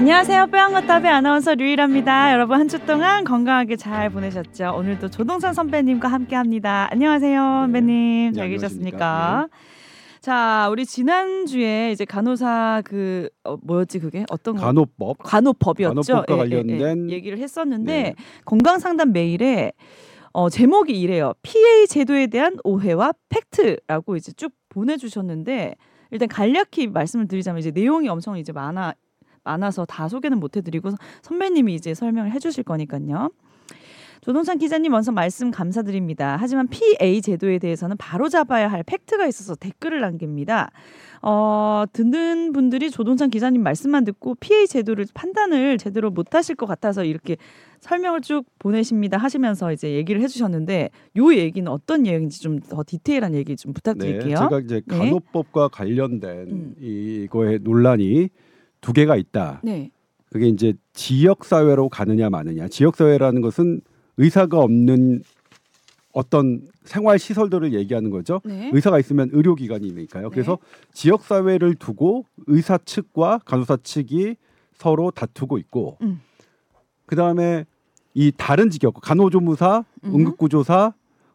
안녕하세요. 뽀얀거탑의 아나운서 류일합니다. 여러분 한 주 동안 건강하게 잘 보내셨죠? 오늘도 조동찬 선배님과 함께합니다. 안녕하세요, 선배님. 네. 잘 계셨습니까? 네. 자, 우리 지난주에 이제 간호사 뭐였지 그게? 어떤 간호법? 간호법이었죠. 간호법과 관련된 얘기를 했었는데 네. 건강상담 메일에 제목이 이래요. PA 제도에 대한 오해와 팩트라고 이제 쭉 보내주셨는데 일단 간략히 말씀을 드리자면 이제 내용이 엄청 이제 많아서 다 소개는 못 해드리고 선배님이 이제 설명을 해주실 거니까요. 조동찬 기자님 먼저 말씀 감사드립니다. 하지만 PA 제도에 대해서는 바로잡아야 할 팩트가 있어서 댓글을 남깁니다. 듣는 분들이 조동찬 기자님 말씀만 듣고 PA 제도를 판단을 제대로 못하실 것 같아서 이렇게 설명을 쭉 보내십니다 하시면서 이제 얘기를 해주셨는데 요 얘기는 어떤 얘기인지 좀 더 디테일한 얘기 좀 부탁드릴게요. 네, 제가 이제 간호법과 관련된 이거의 논란이 두 개가 있다. 네. 그게 이제 지역사회로 가느냐 마느냐. 지역사회라는 것은 의사가 없는 어떤 생활시설들을 얘기하는 거죠. 네. 의사가 있으면 의료기관이니까요. 네. 그래서 지역사회를 두고 의사 측과 간호사 측이 서로 다투고 있고 그다음에 이 다른 직역, 간호조무사, 응급구조사,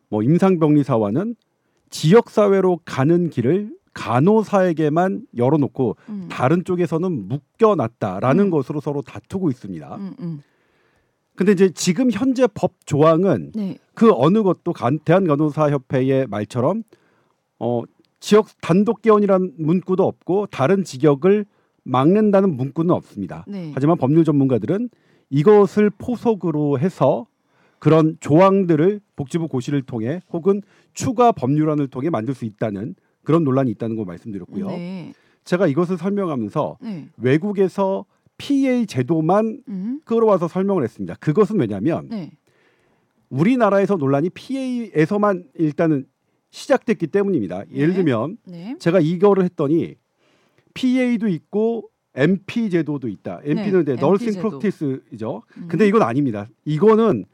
뭐 임상병리사와는 지역사회로 가는 길을 간호사에게만 열어놓고 다른 쪽에서는 묶여놨다라는 것으로 서로 다투고 있습니다. 근데 이제 지금 현재 법 조항은 네. 그 어느 것도 대한간호사협회의 말처럼 지역 단독 개원이라는 문구도 없고 다른 직역을 막는다는 문구는 없습니다. 네. 하지만 법률 전문가들은 이것을 포석으로 해서 그런 조항들을 복지부 고시를 통해 혹은 추가 법률안을 통해 만들 수 있다는 그런 논란이 있다는 거 말씀드렸고요. 네. 제가 이것을 설명하면서 네. 외국에서 PA 제도만 끌어와서 설명을 했습니다. 그것은 왜냐하면 네. 우리나라에서 논란이 PA에서만 일단은 시작됐기 때문입니다. 네. 예를 들면 네. 제가 이거를 했더니 PA도 있고 MP 제도도 있다. MP는 네. 널싱 프랙티스이죠. 근데 이건 아닙니다. 이거는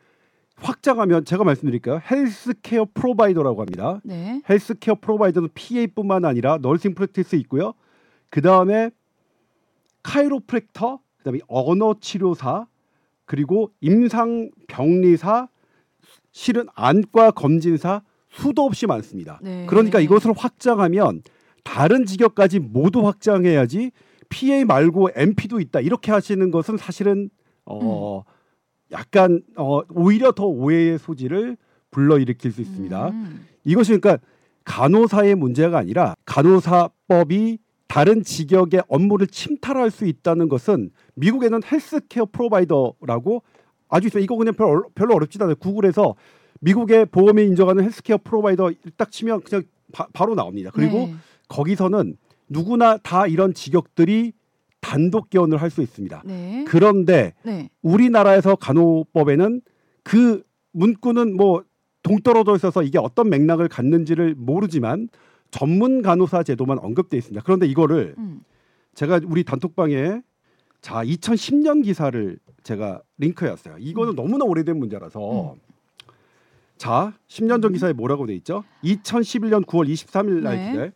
확장하면 제가 말씀드릴까요? 헬스케어 프로바이더라고 합니다. 네. 헬스케어 프로바이더는 PA뿐만 아니라 널싱 프랙티스 있고요. 그 다음에 카이로프랙터, 그 다음에 언어치료사, 그리고 임상병리사, 실은 안과 검진사 수도 없이 많습니다. 네. 그러니까 이것을 확장하면 다른 직역까지 모두 확장해야지 PA 말고 MP도 있다. 이렇게 하시는 것은 사실은 약간 오히려 더 오해의 소지를 불러일으킬 수 있습니다. 이것이 그러니까 간호사의 문제가 아니라 간호사법이 다른 직역의 업무를 침탈할 수 있다는 것은 미국에는 헬스케어 프로바이더라고 아주 있어요. 이거 그냥 별로 어렵지도 않아요. 구글에서 미국의 보험이 인정하는 헬스케어 프로바이더 딱 치면 그냥 바로 나옵니다. 그리고 네. 거기서는 누구나 다 이런 직역들이 단독 개원을 할 수 있습니다. 네. 그런데 네. 우리나라에서 간호법에는 그 문구는 뭐 동떨어져 있어서 이게 어떤 맥락을 갖는지를 모르지만 전문 간호사 제도만 언급돼 있습니다. 그런데 이거를 제가 우리 단톡방에 2010년 기사를 제가 링크해왔어요. 이거는 너무나 오래된 문제라서 10년 전 기사에 뭐라고 돼 있죠? 2011년 9월 23일 날 기사에 네.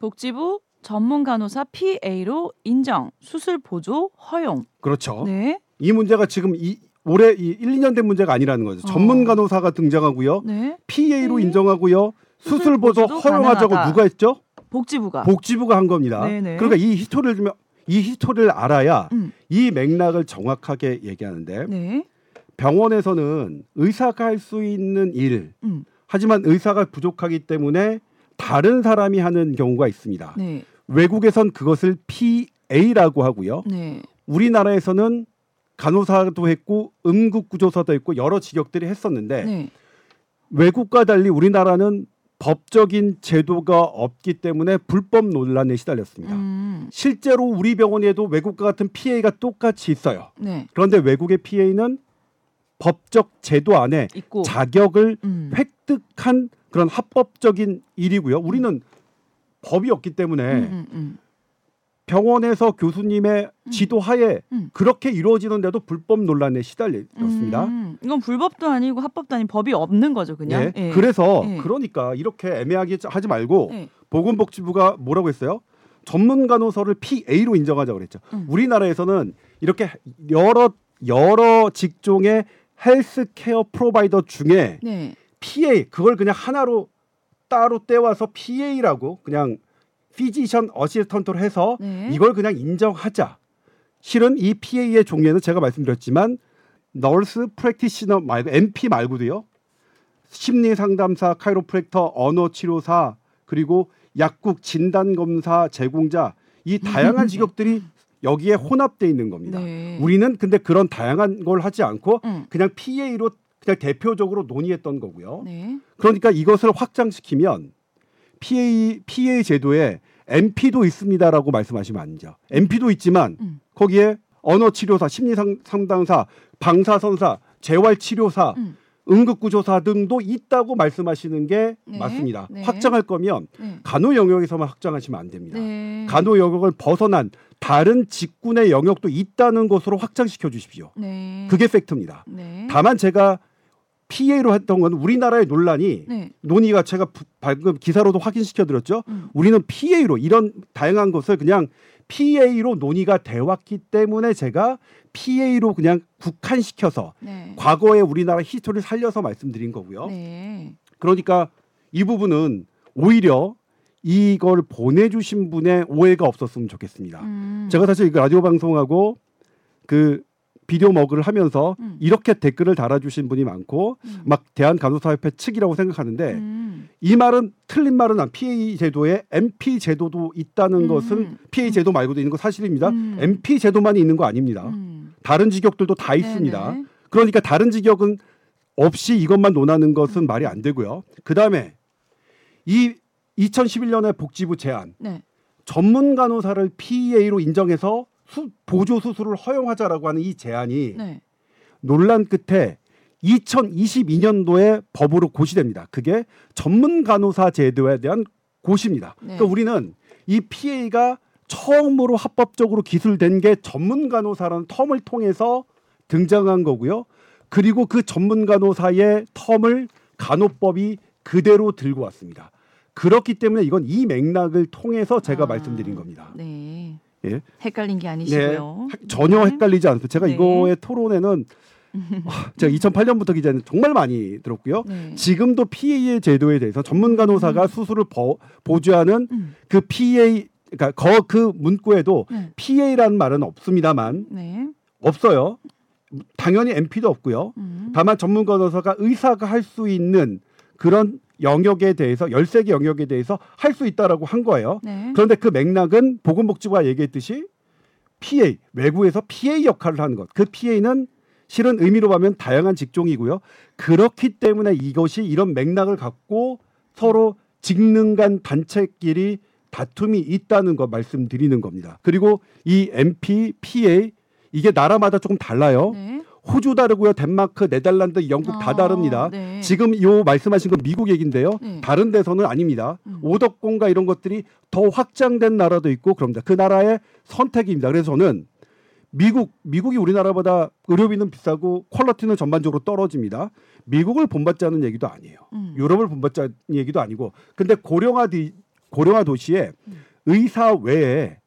복지부 전문 간호사 PA로 인정, 수술 보조 허용. 그렇죠. 네. 이 문제가 지금 올해 1~2년 된 문제가 아니라는 거죠. 전문 간호사가 등장하고요. 네. PA로 인정하고요. 수술 보조 허용하자고 가능하다. 누가 했죠? 복지부가 한 겁니다. 네네. 그러니까 이 히스토리를 알아야 이 맥락을 정확하게 얘기하는데 네. 병원에서는 의사가 할 수 있는 일, 하지만 의사가 부족하기 때문에 다른 사람이 하는 경우가 있습니다. 네. 외국에선 그것을 PA라고 하고요. 네. 우리나라에서는 간호사도 했고 응급구조사도 했고 여러 직역들이 했었는데 네. 외국과 달리 우리나라는 법적인 제도가 없기 때문에 불법 논란에 시달렸습니다. 실제로 우리 병원에도 외국과 같은 PA가 똑같이 있어요. 네. 그런데 외국의 PA는 법적 제도 안에 있고. 자격을 획득한 그런 합법적인 일이고요. 우리는 법이 없기 때문에 병원에서 교수님의 지도하에 그렇게 이루어지는데도 불법 논란에 시달렸습니다. 이건 불법도 아니고 합법도 아닌 법이 없는 거죠, 그냥. 예. 예. 그래서 그러니까 이렇게 애매하게 하지 말고 보건복지부가 뭐라고 했어요? 전문 간호사를 PA로 인정하자고 그랬죠. 우리나라에서는 이렇게 여러 직종의 헬스케어 프로바이더 중에 네. PA 그걸 그냥 하나로 따로 떼와서 PA라고 그냥 피지션 어시스턴트로 해서 네. 이걸 그냥 인정하자. 실은 이 PA의 종류는 제가 말씀드렸지만 너스 프랙티시너 말고 NP 말고도요. 심리상담사, 카이로프랙터, 언어치료사 그리고 약국 진단검사 제공자 이 다양한 직업들이 여기에 혼합되어 있는 겁니다. 네. 우리는 근데 그런 다양한 걸 하지 않고 그냥 PA로 그냥 대표적으로 논의했던 거고요. 네. 그러니까 이것을 확장시키면 PA 제도에 NP도 있습니다라고 말씀하시면 안 되죠. NP도 있지만 거기에 언어치료사, 심리상담사, 방사선사, 재활치료사, 응급구조사 등도 있다고 말씀하시는 게 네, 맞습니다. 네. 확장할 거면 간호 영역에서만 확장하시면 안 됩니다. 네. 간호 영역을 벗어난 다른 직군의 영역도 있다는 것으로 확장시켜 주십시오. 네. 그게 팩트입니다. 네. 다만 제가 PA로 했던 건 우리나라의 논란이 네. 논의가 제가 방금 기사로도 확인시켜드렸죠. 우리는 PA로 이런 다양한 것을 그냥 PA로 논의가 되어왔기 때문에 제가 PA로 그냥 국한시켜서 네. 과거의 우리나라 히스토리를 살려서 말씀드린 거고요. 네. 그러니까 이 부분은 오히려 이걸 보내주신 분의 오해가 없었으면 좋겠습니다. 제가 사실 이 라디오 방송하고 그 비디오 머그를 하면서 이렇게 댓글을 달아주신 분이 많고 막 대한간호사협회 측이라고 생각하는데 이 말은 틀린 말은 안 PA 제도에 NP 제도도 있다는 것은 PA 제도 말고도 있는 거 사실입니다. NP 제도만이 있는 거 아닙니다. 다른 직역들도 다 있습니다. 네네. 그러니까 다른 직역은 없이 이것만 논하는 것은 말이 안 되고요. 그다음에 이 2011년에 복지부 제안 네. 전문 간호사를 PA로 인정해서 보조 수술을 허용하자라고 하는 이 제안이 네. 논란 끝에 2022년도에 법으로 고시됩니다. 그게 전문 간호사 제도에 대한 고시입니다. 네. 그러니까 우리는 이 PA가 처음으로 합법적으로 기술된 게 전문 간호사라는 텀을 통해서 등장한 거고요. 그리고 그 전문 간호사의 텀을 간호법이 그대로 들고 왔습니다. 그렇기 때문에 이건 이 맥락을 통해서 제가 말씀드린 겁니다. 네. 예. 헷갈린 게 아니시고요. 네, 전혀 헷갈리지 않습니다. 제가 네. 이거의 토론에는 제가 2008년부터 기자는 정말 많이 들었고요. 네. 지금도 PA의 제도에 대해서 전문 간호사가 수술을 보조하는 그 PA 그러니까 그 문구에도 PA라는 말은 없습니다만 네. 없어요. 당연히 NP도 없고요. 다만 전문 간호사가 의사가 할 수 있는 그런 영역에 대해서 13개 영역에 대해서 할 수 있다라고 한 거예요. 네. 그런데 그 맥락은 보건복지부가 얘기했듯이 PA, 외부에서 PA 역할을 하는 것. 그 PA는 실은 의미로 보면 다양한 직종이고요. 그렇기 때문에 이것이 이런 맥락을 갖고 서로 직능 간 단체끼리 다툼이 있다는 거 말씀드리는 겁니다. 그리고 이 NP, PA 이게 나라마다 조금 달라요. 네. 호주 다르고요. 덴마크, 네덜란드, 영국 다 다릅니다. 네. 지금 요 말씀하신 건 미국 얘기인데요. 네. 다른 데서는 아닙니다. 오덕공과 이런 것들이 더 확장된 나라도 있고 그럽니다. 그 나라의 선택입니다. 그래서 저는 미국이 우리나라보다 의료비는 비싸고 퀄리티는 전반적으로 떨어집니다. 미국을 본받자는 얘기도 아니에요. 유럽을 본받자는 얘기도 아니고 근데 고령화 도시에 의사 외에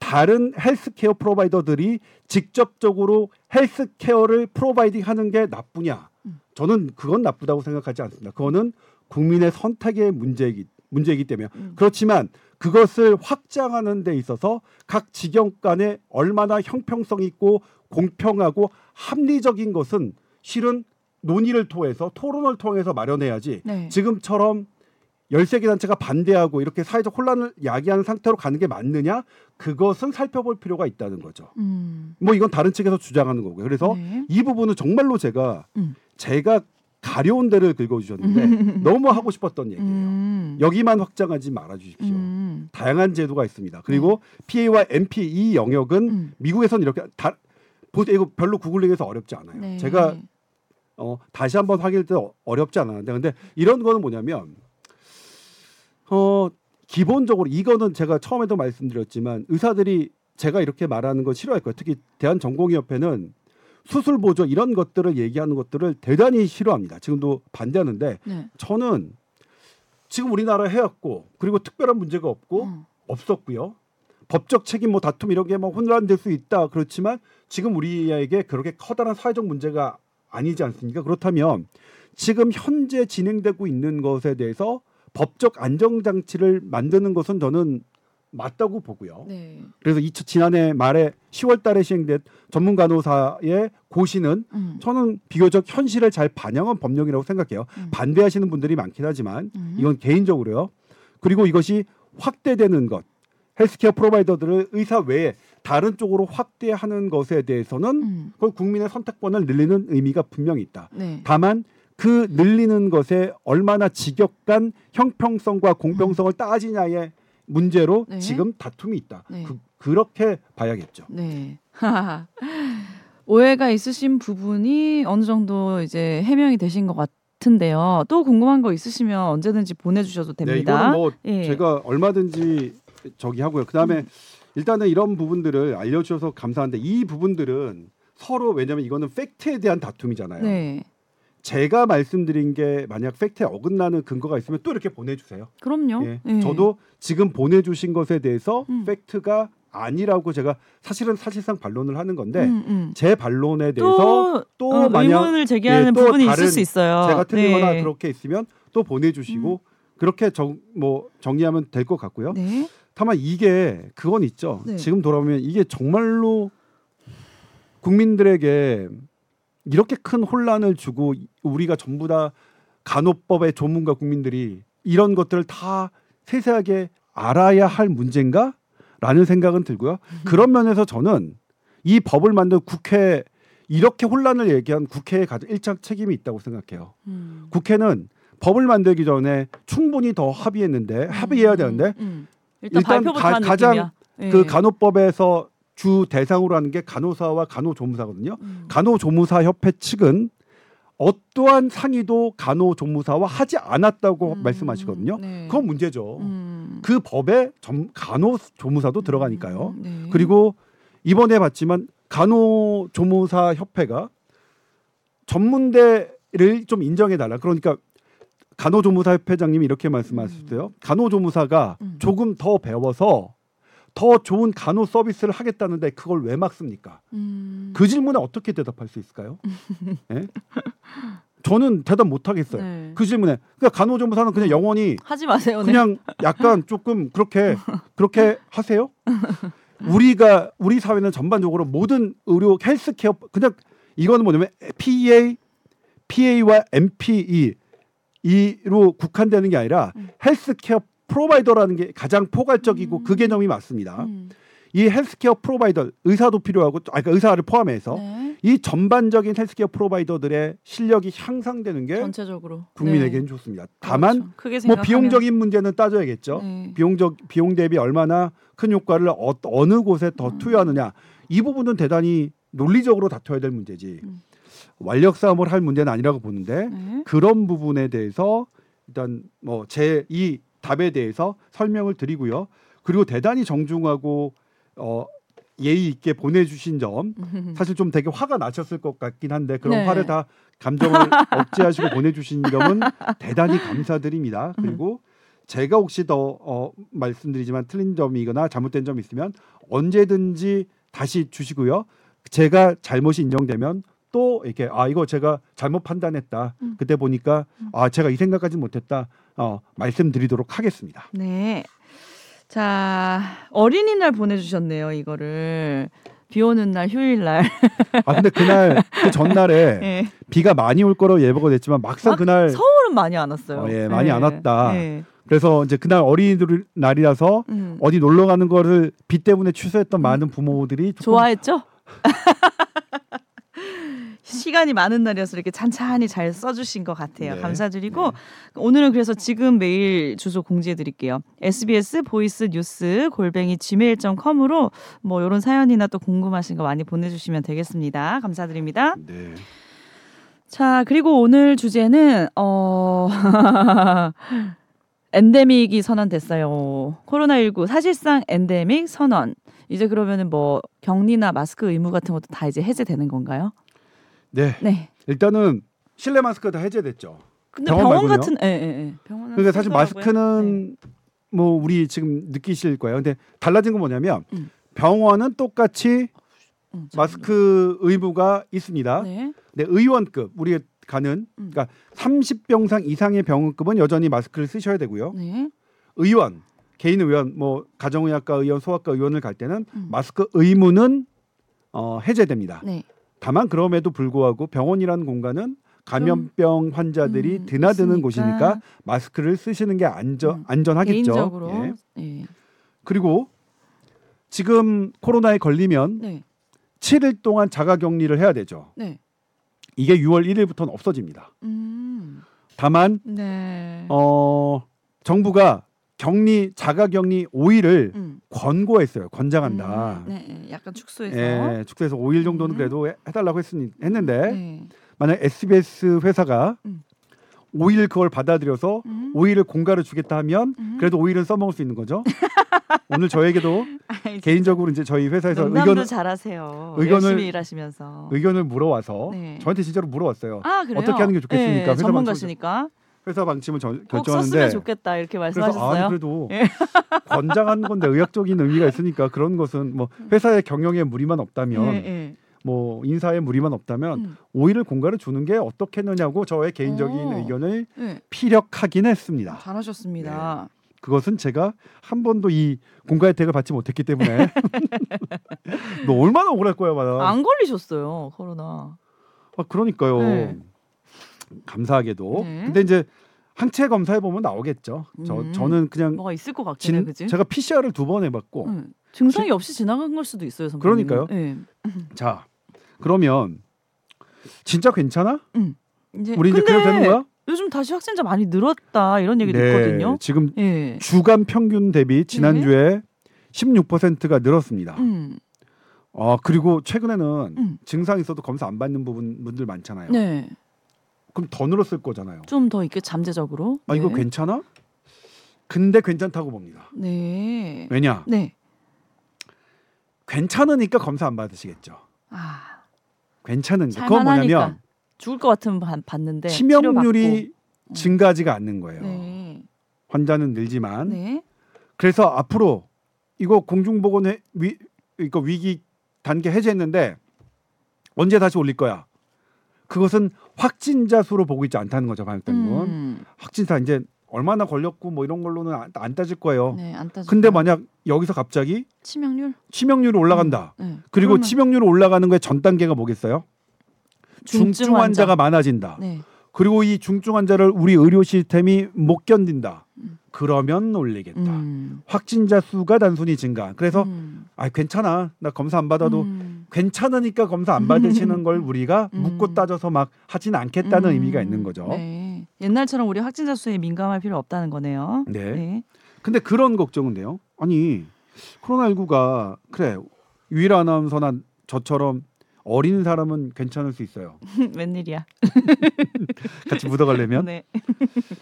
다른 헬스케어 프로바이더들이 직접적으로 헬스케어를 프로바이딩하는 게 나쁘냐? 저는 그건 나쁘다고 생각하지 않습니다. 그거는 국민의 선택의 문제이기 때문에 그렇지만 그것을 확장하는 데 있어서 각 직영 간에 얼마나 형평성 있고 공평하고 합리적인 것은 실은 논의를 통해서 토론을 통해서 마련해야지 네. 지금처럼 13개 단체가 반대하고 이렇게 사회적 혼란을 야기하는 상태로 가는 게 맞느냐? 그것은 살펴볼 필요가 있다는 거죠. 뭐 이건 다른 측에서 주장하는 거고요. 그래서 네. 이 부분은 정말로 제가 가려운 데를 긁어주셨는데 너무 하고 싶었던 얘기예요. 여기만 확장하지 말아주십시오. 다양한 제도가 있습니다. 그리고 네. PA와 NP 이 영역은 미국에서는 이렇게 이거 별로 구글링해서 어렵지 않아요. 네. 제가 다시 한번 확인할 때 어렵지 않았는데 근데 이런 거는 뭐냐면 기본적으로 이거는 제가 처음에도 말씀드렸지만 의사들이 제가 이렇게 말하는 건 싫어했고요. 특히 대한전공의협회는 수술 보조 이런 것들을 얘기하는 것들을 대단히 싫어합니다. 지금도 반대하는데 네. 저는 지금 우리나라 해왔고 그리고 특별한 문제가 없고 없었고요. 법적 책임, 뭐 다툼 이런 게 막 혼란될 수 있다. 그렇지만 지금 우리에게 그렇게 커다란 사회적 문제가 아니지 않습니까? 그렇다면 지금 현재 진행되고 있는 것에 대해서 법적 안정장치를 만드는 것은 저는 맞다고 보고요. 네. 그래서 지난해 말에 10월 달에 시행된 전문간호사의 고시는 저는 비교적 현실을 잘 반영한 법령이라고 생각해요. 반대하시는 분들이 많긴 하지만 이건 개인적으로요. 그리고 이것이 확대되는 것, 헬스케어 프로바이더들을 의사 외에 다른 쪽으로 확대하는 것에 대해서는 그건 국민의 선택권을 늘리는 의미가 분명히 있다. 네. 다만 그 늘리는 것에 얼마나 직역한 형평성과 공평성을 따지냐의 문제로 네. 지금 다툼이 있다. 네. 그렇게 봐야겠죠. 네. 오해가 있으신 부분이 어느 정도 이제 해명이 되신 것 같은데요. 또 궁금한 거 있으시면 언제든지 보내주셔도 됩니다. 네, 이거는 뭐 예. 제가 얼마든지 저기 하고요. 그다음에 일단은 이런 부분들을 알려주셔서 감사한데 이 부분들은 서로 왜냐하면 이거는 팩트에 대한 다툼이잖아요. 네. 제가 말씀드린 게 만약 팩트에 어긋나는 근거가 있으면 또 이렇게 보내주세요. 그럼요. 예. 예. 저도 지금 보내주신 것에 대해서 팩트가 아니라고 제가 사실상 반론을 하는 건데 제 반론에 대해서 또 만약 의문을 제기하는 예, 또 부분이 있을 수 있어요. 제가 틀리거나 네. 그렇게 있으면 또 보내주시고 그렇게 정리하면 될 것 같고요. 네. 다만 이게 그건 있죠. 네. 지금 돌아보면 이게 정말로 국민들에게 이렇게 큰 혼란을 주고 우리가 전부 다 간호법의 전문가 국민들이 이런 것들을 다 세세하게 알아야 할 문제인가? 라는 생각은 들고요. 그런 면에서 저는 이 법을 만든 국회 이렇게 혼란을 얘기한 국회에 가장 일차 책임이 있다고 생각해요. 국회는 법을 만들기 전에 충분히 더 합의했는데 합의해야 되는데 일단 가장 예. 그 간호법에서 주 대상으로 하는 게 간호사와 간호조무사거든요. 간호조무사협회 측은 어떠한 상의도 간호조무사와 하지 않았다고 말씀하시거든요. 네. 그건 문제죠. 그 법에 간호조무사도 들어가니까요. 네. 그리고 이번에 봤지만 간호조무사협회가 전문대를 좀 인정해달라. 그러니까 간호조무사협회장님이 이렇게 말씀하셨어요. 간호조무사가 조금 더 배워서 더 좋은 간호 서비스를 하겠다는데 그걸 왜 막습니까? 그 질문에 어떻게 대답할 수 있을까요? 네? 저는 대답 못 하겠어요. 네. 그 질문에 그러니까 간호조무사는 그냥 영원히 하지 마세요. 그냥 약간 조금 그렇게 하세요. 우리 사회는 전반적으로 모든 의료 헬스케어 그냥 이거는 뭐냐면 PA와 MPE 이로 국한되는 게 아니라 헬스케어 프로바이더라는 게 가장 포괄적이고 그 개념이 맞습니다. 이 헬스케어 프로바이더 의사도 필요하고 그러니까 의사를 포함해서 네. 이 전반적인 헬스케어 프로바이더들의 실력이 향상되는 게 전체적으로 국민에게는 네. 좋습니다. 다만 그렇죠. 뭐 비용적인 문제는 따져야겠죠. 네. 비용 대비 얼마나 큰 효과를 어느 곳에 더 투여하느냐 이 부분은 대단히 논리적으로 다투어야 될 문제지 완력 싸움을 할 문제는 아니라고 보는데 네. 그런 부분에 대해서 일단 뭐 이 답에 대해서 설명을 드리고요. 그리고 대단히 정중하고 예의 있게 보내주신 점 사실 좀 되게 화가 나셨을 것 같긴 한데 그런 네. 화를 다 감정을 억제하시고 보내주신 점은 대단히 감사드립니다. 그리고 제가 혹시 더 말씀드리지만 틀린 점이거나 잘못된 점이 있으면 언제든지 다시 주시고요. 제가 잘못이 인정되면 또 이렇게 이거 제가 잘못 판단했다. 그때 보니까 제가 이 생각까지는 못했다. 말씀드리도록 하겠습니다. 네. 자, 어린이날 보내주셨네요. 이거를 비 오는 날 휴일날. 근데 그날 그 전날에 네. 비가 많이 올 거로 예보가 됐지만 막상 그날 서울은 많이 안 왔어요. 많이 안 왔다. 네. 그래서 이제 그날 어린이날이라서 어디 놀러 가는 거를 비 때문에 취소했던 많은 부모들이 좋아했죠. 시간이 많은 날이어서 이렇게 찬찬히 잘 써주신 것 같아요. 네, 감사드리고 네. 오늘은 그래서 지금 메일 주소 공지해드릴게요. sbsvoicenews@gmail.com으로 뭐 이런 사연이나 또 궁금하신 거 많이 보내주시면 되겠습니다. 감사드립니다. 네. 자 그리고 오늘 주제는 엔데믹이 선언됐어요. 코로나19 사실상 엔데믹 선언. 이제 그러면은 뭐 격리나 마스크 의무 같은 것도 다 이제 해제되는 건가요? 네. 일단은 실내 마스크 다 해제됐죠. 근데 병원 같은, 그러니까 사실 마스크는 뭐 우리 지금 느끼실 거예요. 근데 달라진 건 뭐냐면 병원은 똑같이 마스크 의무가 있습니다. 네. 근데 의원급 우리 가는 그러니까 30병상 이상의 병원급은 여전히 마스크를 쓰셔야 되고요. 네. 의원, 개인 의원, 뭐 가정의학과 의원, 소아과 의원을 갈 때는 마스크 의무는 해제됩니다. 네. 다만 그럼에도 불구하고 병원이라는 공간은 감염병 환자들이 드나드는 있으니까. 곳이니까 마스크를 쓰시는 게 안전하겠죠. 개인적으로. 예. 네. 그리고 지금 코로나에 걸리면 네. 7일 동안 자가격리를 해야 되죠. 네. 이게 6월 1일부터는 없어집니다. 다만 네. 정부가 자가격리 5일을 권고했어요. 권장한다. 네, 약간 축소해서. 네, 축소해서 5일 정도는 그래도 해달라고 했는데 네. 만약 SBS 회사가 5일 그걸 받아들여서 5일을 공과로 주겠다 하면 그래도 5일은 써먹을 수 있는 거죠. 오늘 저에게도 개인적으로 이제 저희 회사에서 의견을 물어와서 네. 저한테 진짜로 물어왔어요. 아, 그래요? 어떻게 하는 게 좋겠습니까? 네, 회사 전문가시니까. 회사 방침을 결정하는데 꼭 썼으면 좋겠다 이렇게 말씀하셨어요. 그래서 그래도 예. 권장하는 건데 의학적인 의미가 있으니까 그런 것은 뭐 회사의 경영에 무리만 없다면 뭐 인사에 무리만 없다면 오히려 공과를 주는 게 어떻겠느냐고 저의 개인적인 의견을 피력하긴 했습니다. 잘하셨습니다. 네. 그것은 제가 한 번도 이 공과 혜택을 받지 못했기 때문에 너 얼마나 억울할 거야. 안 걸리셨어요. 코로나. 아, 그러니까요. 네. 감사하게도. 네. 근데 이제 항체 검사해 보면 나오겠죠. 저는 그냥 뭐가 있을 것 같긴 해요. 그치? 제가 PCR을 2번 해봤고 증상이 없이 지나간 걸 수도 있어요. 선배님. 그러니까요. 네. 자, 그러면 진짜 괜찮아? 이제 우리 이제 그래도 되는 거야? 요즘 다시 확진자 많이 늘었다 이런 얘기도 네, 있거든요. 지금 예. 주간 평균 대비 지난주에 16%가 늘었습니다. 그리고 최근에는 증상 있어도 검사 안 받는 분들 많잖아요. 네. 그럼 더 늘었을 거잖아요. 좀 더 있게 잠재적으로. 아, 이거 네. 괜찮아? 근데 괜찮다고 봅니다. 네. 왜냐? 네. 괜찮으니까 검사 안 받으시겠죠. 아. 괜찮으니까. 그건 뭐냐면 죽을 것 같으면 받는데 치명률이 증가하지가 않는 거예요. 네. 환자는 늘지만. 네. 그래서 앞으로 이거 공중보건 이거 위기 단계 해제했는데 언제 다시 올릴 거야? 그것은 확진자 수로 보고 있지 않다는 거죠. 방역당국은. 확진자 이제 얼마나 걸렸고 뭐 이런 걸로는 안 따질 거예요. 네, 안 따질 근데 거예요. 만약 여기서 갑자기 치명률이 올라간다. 네. 그리고 그러면... 치명률이 올라가는 거의 전 단계가 뭐겠어요? 중증 환자가 많아진다. 네. 그리고 이 중증 환자를 우리 의료 시스템이 못 견딘다. 그러면 올리겠다. 확진자 수가 단순히 증가. 그래서 아, 괜찮아. 나 검사 안 받아도 괜찮으니까 검사 안 받으시는 걸 우리가 묻고 따져서 막 하진 않겠다는 의미가 있는 거죠. 네. 옛날처럼 우리 확진자 수에 민감할 필요 없다는 거네요. 네. 네. 근데 그런 걱정은 돼요. 아니, 코로나19가 그래 유일한 아나운서나 저처럼 어린 사람은 괜찮을 수 있어요. 웬일이야. 같이 묻어가려면. 네.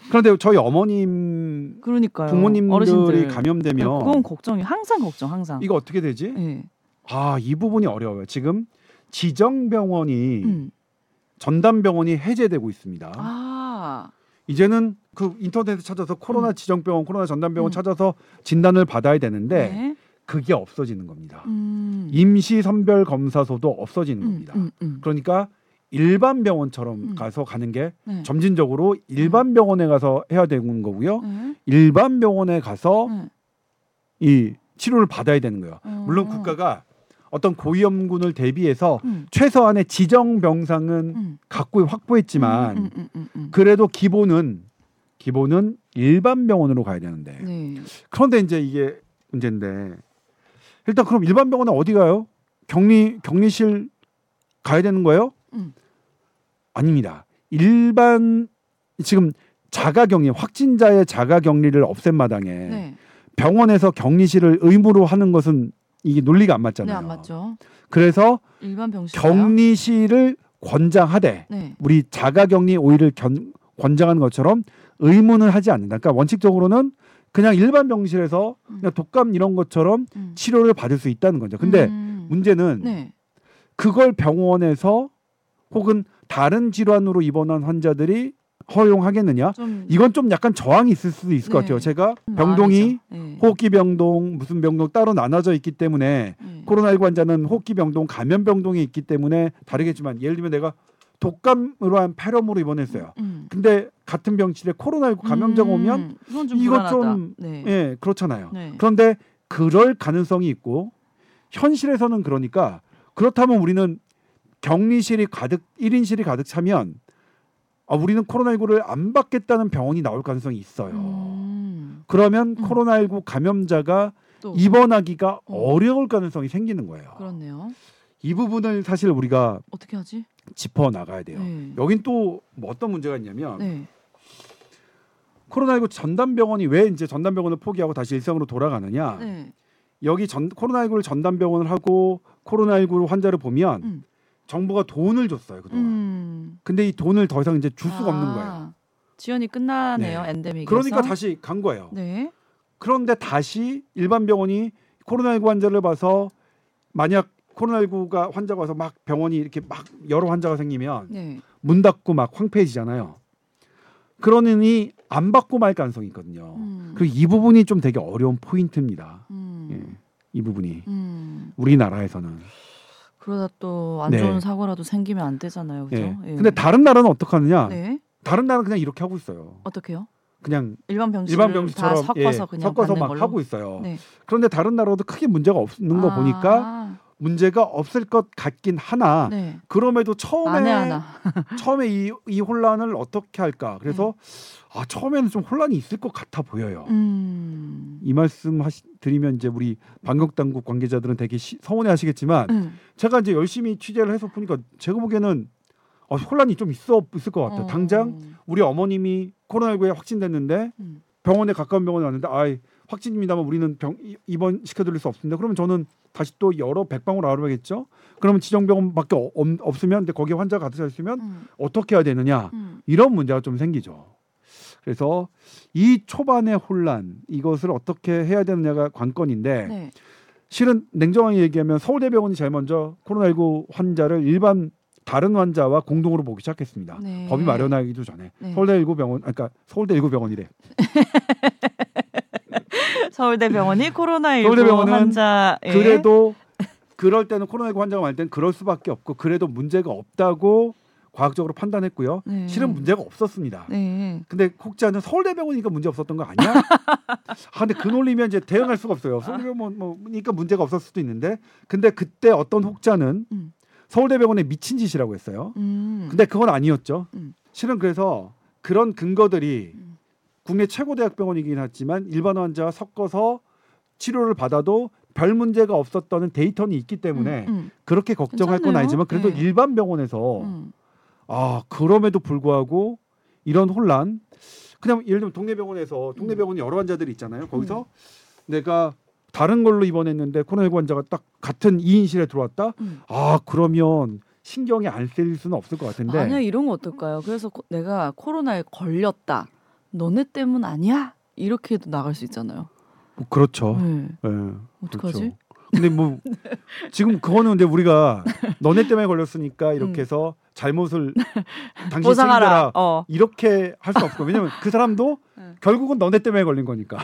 그런데 저희 어머님, 그러니까요. 부모님들이 어르신들. 감염되면 그건 걱정이에요. 항상. 이거 어떻게 되지? 네. 아, 이 부분이 어려워요. 지금 지정병원이 전담병원이 해제되고 있습니다. 아. 이제는 그 인터넷에 찾아서 코로나 지정병원, 코로나 전담병원 찾아서 진단을 받아야 되는데 네. 그게 없어지는 겁니다. 임시선별검사소도 없어지는 겁니다. 그러니까 일반 병원처럼 가서 가는 게 점진적으로 일반 병원에 가서 해야 되는 거고요. 일반 병원에 가서 이 치료를 받아야 되는 거예요. 물론 국가가 어떤 고위험군을 대비해서 최소한의 지정병상은 갖고 확보했지만 그래도 기본은 일반 병원으로 가야 되는데 그런데 이제 이게 문제인데 일단 그럼 일반 병원에 어디 가요? 격리실 가야 되는 거예요? 아닙니다. 일반 지금 자가격리 확진자의 자가격리를 없앤 마당에 네. 병원에서 격리실을 의무로 하는 것은 이게 논리가 안 맞잖아요. 네, 안 맞죠. 그래서 일반 격리실을 권장하되 네. 우리 자가격리 5일을 권장하는 것처럼 의무는 하지 않는다. 그러니까 원칙적으로는 그냥 일반 병실에서 그냥 독감 이런 것처럼 치료를 받을 수 있다는 거죠. 근데 문제는 네. 그걸 병원에서 혹은 다른 질환으로 입원한 환자들이 허용하겠느냐? 이건 좀 약간 저항이 있을 수도 있을 것 같아요. 제가 병동이 호흡기 병동, 무슨 병동 따로 나눠져 있기 때문에 코로나19 환자는 호흡기 병동, 감염 병동이 있기 때문에 다르겠지만 예를 들면 내가 독감으로 한 폐렴으로 입원했어요. 근데 같은 병실에 코로나19 감염자가 오면 이거 좀 예, 그렇잖아요. 네. 그런데 그럴 가능성이 있고 현실에서는 그러니까 그렇다면 우리는 격리실이 가득 1인실이 가득 차면 우리는 코로나19를 안 받겠다는 병원이 나올 가능성이 있어요. 그러면 코로나19 감염자가 또. 입원하기가 어려울 가능성이 생기는 거예요. 그렇네요. 이 부분을 사실 우리가 어떻게 하지? 짚어나가야 돼요. 네. 여긴 또 뭐 어떤 문제가 있냐면 네. 코로나19 전담병원이 왜 이제 전담병원을 포기하고 다시 일상으로 돌아가느냐. 네. 여기 코로나19를 전담병원을 하고 코로나19 환자를 보면 정부가 돈을 줬어요. 그동안. 근데 이 돈을 더 이상 이제 줄 수가 없는 거예요. 지연이 끝나네요. 네. 엔데믹에서. 그러니까 다시 간 거예요. 네. 그런데 다시 일반 병원이 코로나19 환자를 봐서 만약 코로나19가 환자가 와서 막 병원이 이렇게 막 여러 환자가 생기면 네. 문 닫고 막 황폐해지잖아요. 그러느니 안 받고 말 가능성이 있거든요. 그리고 이 부분이 좀 되게 어려운 포인트입니다. 예, 이 부분이 우리나라에서는. 그러다 또 안 좋은 네. 사고라도 생기면 안 되잖아요. 그죠? 네. 예. 근데 다른 나라는 어떻게 하느냐? 네. 다른 나라는 그냥 이렇게 하고 있어요. 어떻게요? 그냥 일반 병실처럼 다 섞어서 예, 그냥 섞어서 막 걸로? 하고 있어요. 네. 그런데 다른 나라도 크게 문제가 없는 거 보니까 문제가 없을 것 같긴 하나. 네. 그럼에도 처음에 이 혼란을 어떻게 할까? 그래서 처음에는 좀 혼란이 있을 것 같아 보여요. 이 말씀 드리면 이제 우리 방역 당국 관계자들은 되게 서운해하시겠지만 제가 이제 열심히 취재를 해서 보니까 제가 보기에는 혼란이 좀 있을 것 같아요. 당장 우리 어머님이 코로나19에 확진됐는데 병원에 가까운 병원에 왔는데 확진입니다만 우리는 입원 시켜드릴 수 없습니다. 그러면 저는 다시 또 여러 백방으로 알아봐야겠죠. 그러면 지정병원밖에 없으면 근데 거기에 환자가 가득 차 있으면 어떻게 해야 되느냐 이런 문제가 좀 생기죠. 그래서 이 초반의 혼란 이것을 어떻게 해야 되느냐가 관건인데 네. 실은 냉정하게 얘기하면 서울대병원이 제일 먼저 코로나19 환자를 일반 다른 환자와 공동으로 보기 시작했습니다. 네. 법이 마련하기도 전에 네. 서울대병원이래. 서울대병원이 코로나19 환자에 그래도 그럴 때는 코로나19 환자가 많을 때는 그럴 수밖에 없고 그래도 문제가 없다고 과학적으로 판단했고요. 네. 실은 문제가 없었습니다. 네. 근데 혹자는 서울대병원이니까 문제 없었던 거 아니야? 근데 그 논리면 이제 대응할 수가 없어요. 서울대병원이니까 문제가 없었을 수도 있는데 근데 그때 어떤 혹자는 서울대병원에 미친 짓이라고 했어요. 근데 그건 아니었죠. 실은 그래서 그런 근거들이 국내 최고 대학병원이긴 하지만 일반 환자와 섞어서 치료를 받아도 별 문제가 없었다는 데이터는 있기 때문에 그렇게 걱정할 괜찮네요. 건 아니지만 그래도 네. 일반 병원에서 그럼에도 불구하고 이런 혼란 그냥 예를 들면 동네 병원이 여러 환자들이 있잖아요. 거기서 내가 다른 걸로 입원했는데 코로나19 환자가 딱 같은 2인실에 들어왔다? 그러면 신경이 안 쓰일 수는 없을 것 같은데 아니야 이런 거 어떨까요? 그래서 내가 코로나에 걸렸다. 너네 때문 아니야? 이렇게 해도 나갈 수 있잖아요. 그렇죠. 네. 네. 어떡하지? 그렇죠. 근데 뭐 네. 지금 그거는 근데 우리가 너네 때문에 걸렸으니까 이렇게 해서 잘못을 당신 보상하라. 이렇게 할 수 없고 왜냐면 그 사람도 결국은 너네 때문에 걸린 거니까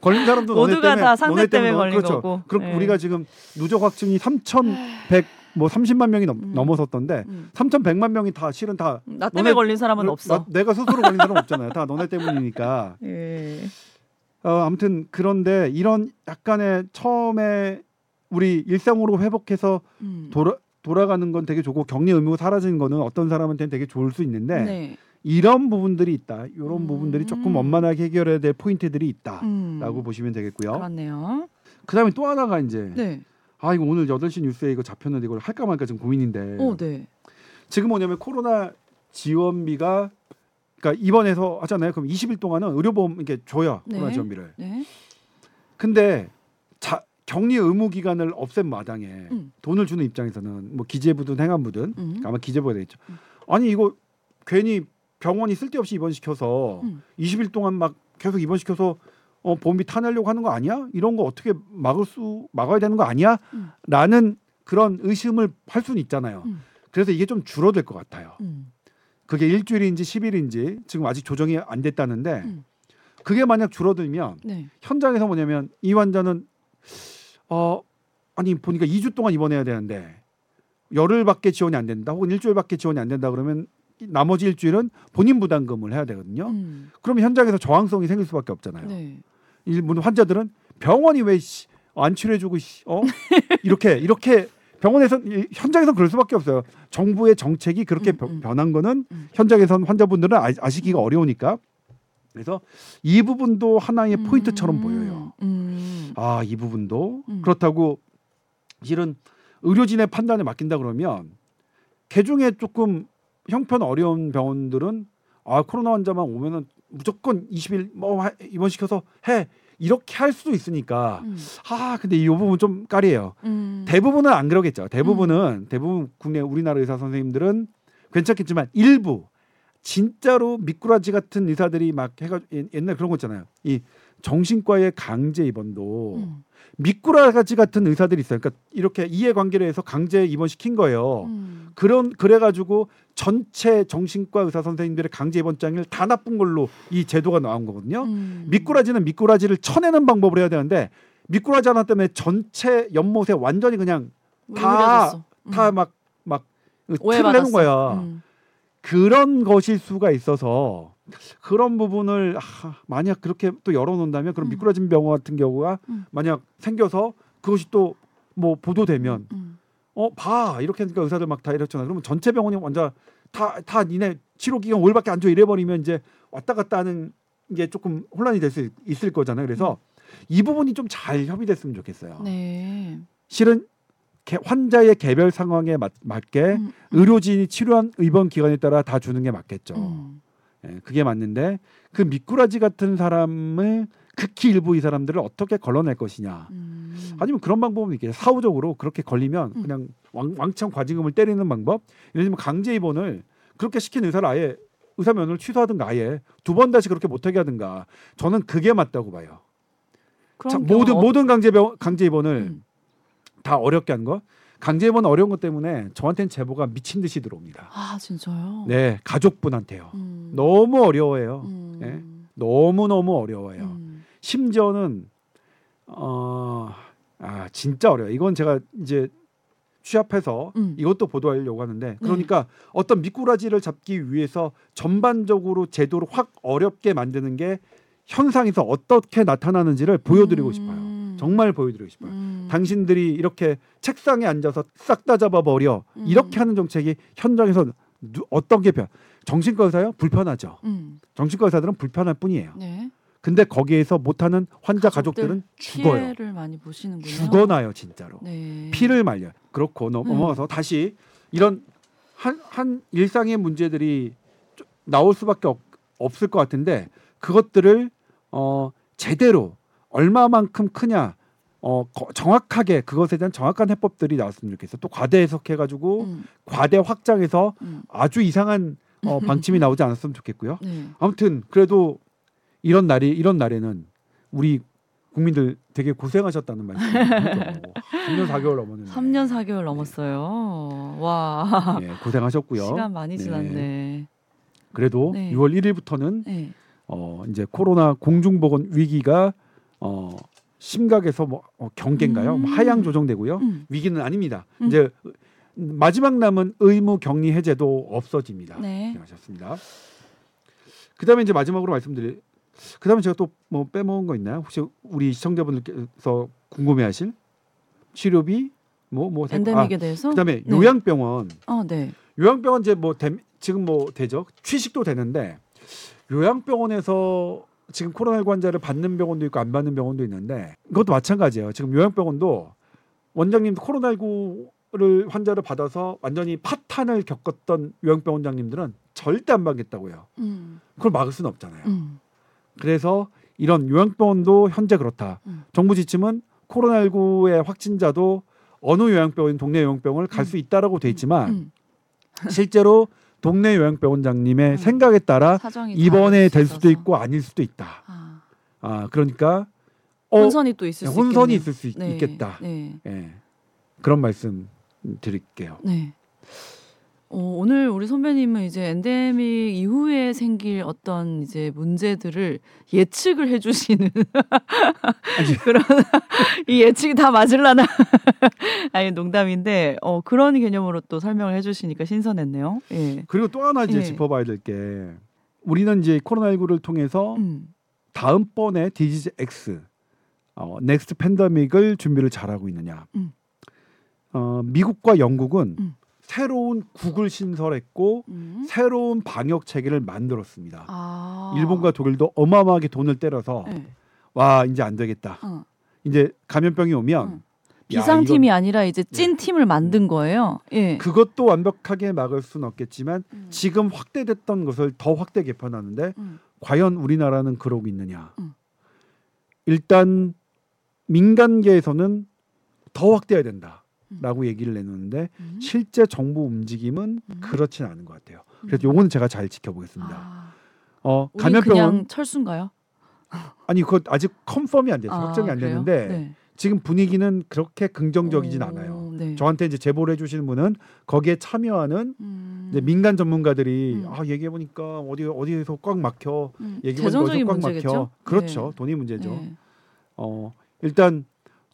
걸린 사람도 모두가 다 상대 때문에 걸린 그렇죠. 거고 그럼 네. 우리가 지금 누적 확진이 3,130만 명이 넘어섰던데 3,100만 명이 다 실은 다 나 때문에 걸린 사람은 없어. 내가 스스로 걸린 사람은 없잖아요. 다 너네 때문이니까. 예. 아무튼 그런데 이런 약간의 처음에 우리 일상으로 회복해서 돌아가는 건 되게 좋고 격리 의무가 사라지는 거는 어떤 사람한테는 되게 좋을 수 있는데 네. 이런 부분들이 있다. 이런 부분들이 조금 원만하게 해결해야 될 포인트들이 있다라고 보시면 되겠고요. 그렇네요. 그다음에 또 하나가 이제 네. 이거 오늘 8시 뉴스에 이거 잡혔는데 이걸 할까 말까 지금 고민인데 네. 지금 뭐냐면 코로나 지원비가 그러니까 입원해서 하잖아요. 그럼 20일 동안은 의료보험 이렇게 줘요. 네. 코로나 지원비를. 네. 근데 격리 의무 기간을 없앤 마당에 돈을 주는 입장에서는 뭐 기재부든 행안부든 아마 기재부가 되겠죠. 아니 이거 괜히 병원이 쓸데없이 입원시켜서 20일 동안 막 계속 입원시켜서 보험비 타내려고 하는 거 아니야? 이런 거 어떻게 막아야 되는 거 아니야? 라는 그런 의심을 할 수는 있잖아요. 그래서 이게 좀 줄어들 것 같아요. 그게 일주일인지 10일인지 지금 아직 조정이 안 됐다는데 그게 만약 줄어들면 네. 현장에서 뭐냐면 이 환자는 아니 보니까 2주 동안 입원해야 되는데 열흘밖에 지원이 안 된다 혹은 일주일밖에 지원이 안 된다 그러면 나머지 일주일은 본인 부담금을 해야 되거든요. 그러면 현장에서 저항성이 생길 수밖에 없잖아요. 네. 일본 환자들은 병원이 왜 안 치료해주고 이렇게 병원에서 현장에서 그럴 수밖에 없어요. 정부의 정책이 그렇게 변한 거는 현장에선 환자분들은 아시기가 어려우니까. 그래서 이 부분도 하나의 포인트처럼 보여요. 아, 이 부분도 그렇다고 실은 의료진의 판단에 맡긴다 그러면 개중에 조금 형편 어려운 병원들은 아 코로나 환자만 오면은 무조건 20일 입원시켜서 해 이렇게 할 수도 있으니까 근데 이 부분 좀 까리예요. 대부분은 안 그러겠죠. 대부분 국내 우리나라 의사 선생님들은 괜찮겠지만 일부 진짜로 미꾸라지 같은 의사들이 막 해가지고 옛날 그런 거 있잖아요. 이 정신과의 강제 입원도 미꾸라지 같은 의사들이 있어요. 그러니까 이렇게 이해관계를 해서 강제 입원시킨 거예요. 그래가지고 전체 정신과 의사 선생님들의 강제 입원장을 다 나쁜 걸로 이 제도가 나온 거거든요. 미꾸라지는 미꾸라지를 쳐내는 방법을 해야 되는데 미꾸라지 하나 때문에 전체 연못에 완전히 그냥 다 막 틀내는 거야. 그런 것일 수가 있어서 그런 부분을 만약 그렇게 또 열어놓는다면 그런 미꾸라진 병원 같은 경우가 만약 생겨서 그것이 또 뭐 보도되면 이렇게 하니까 의사들 막 다 이렇잖아. 그러면 전체 병원이 완전 다 니네 치료 기간 5일밖에 안 줘 이래버리면 이제 왔다 갔다 하는 게 조금 혼란이 될 수 있을 거잖아요. 그래서 이 부분이 좀 잘 협의됐으면 좋겠어요. 네. 실은 환자의 개별 상황에 맞게 의료진이 치료한 입원 기간에 따라 다 주는 게 맞겠죠. 예, 그게 맞는데 그 미꾸라지 같은 사람을 극히 일부 이 사람들을 어떻게 걸러낼 것이냐. 아니면 그런 방법은 있겠죠. 사후적으로 그렇게 걸리면 그냥 왕창 과징금을 때리는 방법. 예를 들면 강제 입원을 그렇게 시킨 의사를 아예 의사 면허를 취소하든가 아예 두 번 다시 그렇게 못하게 하든가. 저는 그게 맞다고 봐요. 모든 강제 입원을 다 어렵게 한 거. 강제 입원 어려운 것 때문에 저한테는 제보가 미친 듯이 들어옵니다. 아 진짜요? 네, 가족분한테요. 너무 어려워요. 네? 너무 어려워요. 심지어는 진짜 어려워요. 이건 제가 이제 취합해서 이것도 보도하려고 하는데 그러니까 어떤 미꾸라지를 잡기 위해서 전반적으로 제도를 확 어렵게 만드는 게 현상에서 어떻게 나타나는지를 보여드리고 싶어요. 정말 보여드리고 싶어요. 당신들이 이렇게 책상에 앉아서 싹 다 잡아버려. 이렇게 하는 정책이 현장에서 어떤 게 정신과 의사요? 불편하죠. 정신과 의사들은 불편할 뿐이에요. 네. 근데 거기에서 못하는 환자 가족들은 죽어요. 피해를 많이 보시는군요. 죽어나요. 진짜로. 네. 피를 말려요. 그렇고 넘어가서 다시 이런 한 일상의 문제들이 나올 수밖에 없을 것 같은데 그것들을 제대로 얼마만큼 크냐 정확하게 그것에 대한 정확한 해법들이 나왔으면 좋겠어. 또 과대 해석해가지고 과대 확장해서 아주 이상한 방침이 나오지 않았으면 좋겠고요. 아무튼 그래도 이런 날에는 우리 국민들 되게 고생하셨다는 말씀. 3년 4개월 넘었는데. 3년 4개월 넘었어요. 네. 와. 네, 고생하셨고요. 시간 많이 지났네. 네. 그래도 네. 6월 1일부터는 네. 이제 코로나 공중보건 위기가 심각해서 경계인가요? 하향 조정되고요. 위기는 아닙니다. 이제 마지막 남은 의무 격리 해제도 없어집니다. 네. 하셨습니다. 그다음에 이제 마지막으로 말씀드릴. 그다음에 제가 또 뭐 빼먹은 거 있나요? 혹시 우리 시청자분들께서 궁금해하실 치료비 엔데믹에 대해서. 그다음에 네. 요양병원. 네. 요양병원 이제 지금 되죠. 취식도 되는데 요양병원에서 지금 코로나19 환자를 받는 병원도 있고 안 받는 병원도 있는데 그것도 마찬가지예요. 지금 요양병원도 원장님 코로나19를 환자를 받아서 완전히 파탄을 겪었던 요양병원장님들은 절대 안 받겠다고요. 그걸 막을 수는 없잖아요. 그래서 이런 요양병원도 현재 그렇다. 정부 지침은 코로나19의 확진자도 어느 요양병원, 동네 요양병원을 갈 수 있다라고 돼 있지만 실제로 동네 요양병원장님의 생각에 따라 입원에 될 수도 있고 아닐 수도 있다. 그러니까 혼선이 또 있을 혼선이 있을 수 있겠다. 네. 그런 말씀 드릴게요. 네. 오늘 우리 선배님은 이제 엔데믹 이후에 생길 어떤 이제 문제들을 예측을 해주시는 그런 이 예측이 다 맞을라나 아니 농담인데 그런 개념으로 또 설명을 해주시니까 신선했네요. 예. 그리고 또 하나 이제 짚어봐야 될 게 우리는 이제 코로나19를 통해서 다음번에 디지즈 X 넥스트 팬데믹을 준비를 잘하고 있느냐. 미국과 영국은 새로운 국을 신설했고 새로운 방역 체계를 만들었습니다. 아. 일본과 독일도 어마어마하게 돈을 때려서 와 이제 안 되겠다. 이제 감염병이 오면 비상팀이 아니라 이제 찐팀을 만든 거예요. 예. 그것도 완벽하게 막을 수는 없겠지만 지금 확대됐던 것을 더 확대 개편하는데 과연 우리나라는 그러고 있느냐. 일단 민간계에서는 더 확대해야 된다. 라고 얘기를 내놓는데 실제 정부 움직임은 그렇진 않은 것 같아요. 그래서 요거는 제가 잘 지켜보겠습니다. 아. 감염병은 그냥 철수인가요? 아니 그거 아직 컨펌이 안 돼서 확정이 안 됐는데 네. 지금 분위기는 그렇게 긍정적이진 않아요. 네. 저한테 이제 제보를 해주시는 분은 거기에 참여하는 이제 민간 전문가들이 얘기해 보니까 어디에서 꽉 막혀 얘기해 보니까 꽉 막혀. 그렇죠. 네. 돈이 문제죠. 네. 일단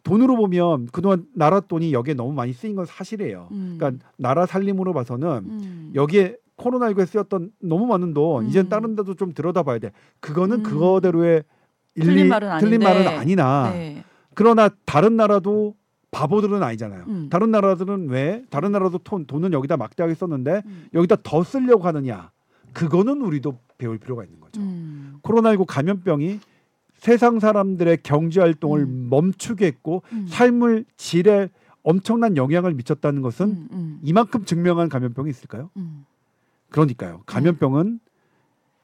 돈으로 보면 그동안 나라 돈이 여기에 너무 많이 쓰인 건 사실이에요. 그러니까 나라 살림으로 봐서는 여기에 코로나19에 쓰였던 너무 많은 돈 이제는 다른 데도 좀 들여다봐야 돼. 그거는 그거대로의 틀린 말은 아니나 네. 그러나 다른 나라도 바보들은 아니잖아요. 다른 나라들은 왜 다른 나라도 돈은 여기다 막대하게 썼는데 여기다 더 쓰려고 하느냐. 그거는 우리도 배울 필요가 있는 거죠. 코로나19 감염병이 세상 사람들의 경제활동을 멈추게 했고 삶의 질에 엄청난 영향을 미쳤다는 것은 이만큼 증명한 감염병이 있을까요? 그러니까요. 감염병은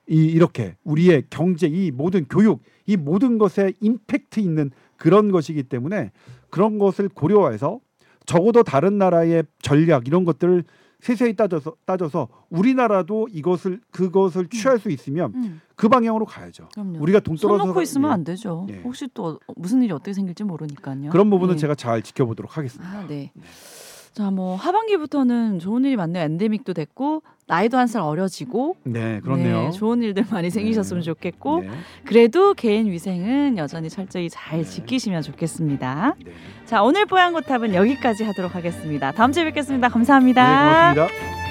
이렇게 우리의 경제, 이 모든 교육, 이 모든 것에 임팩트 있는 그런 것이기 때문에 그런 것을 고려해서 적어도 다른 나라의 전략 이런 것들을 세세히 따져서 우리나라도 그것을 취할 수 있으면 그 방향으로 가야죠. 그럼요. 우리가 동떨어져서 손 놓고 있으면 안 되죠. 예. 혹시 또 무슨 일이 어떻게 생길지 모르니까요. 그런 부분은 제가 잘 지켜보도록 하겠습니다. 네. 자, 뭐 하반기부터는 좋은 일이 많네요. 엔데믹도 됐고 나이도 한 살 어려지고 네, 그렇네요. 네, 좋은 일들 많이 생기셨으면 좋겠고 그래도 개인 위생은 여전히 철저히 잘 지키시면 좋겠습니다. 자, 오늘 뽀얀거탑은 여기까지 하도록 하겠습니다. 다음 주에 뵙겠습니다. 감사합니다. 네, 고맙습니다.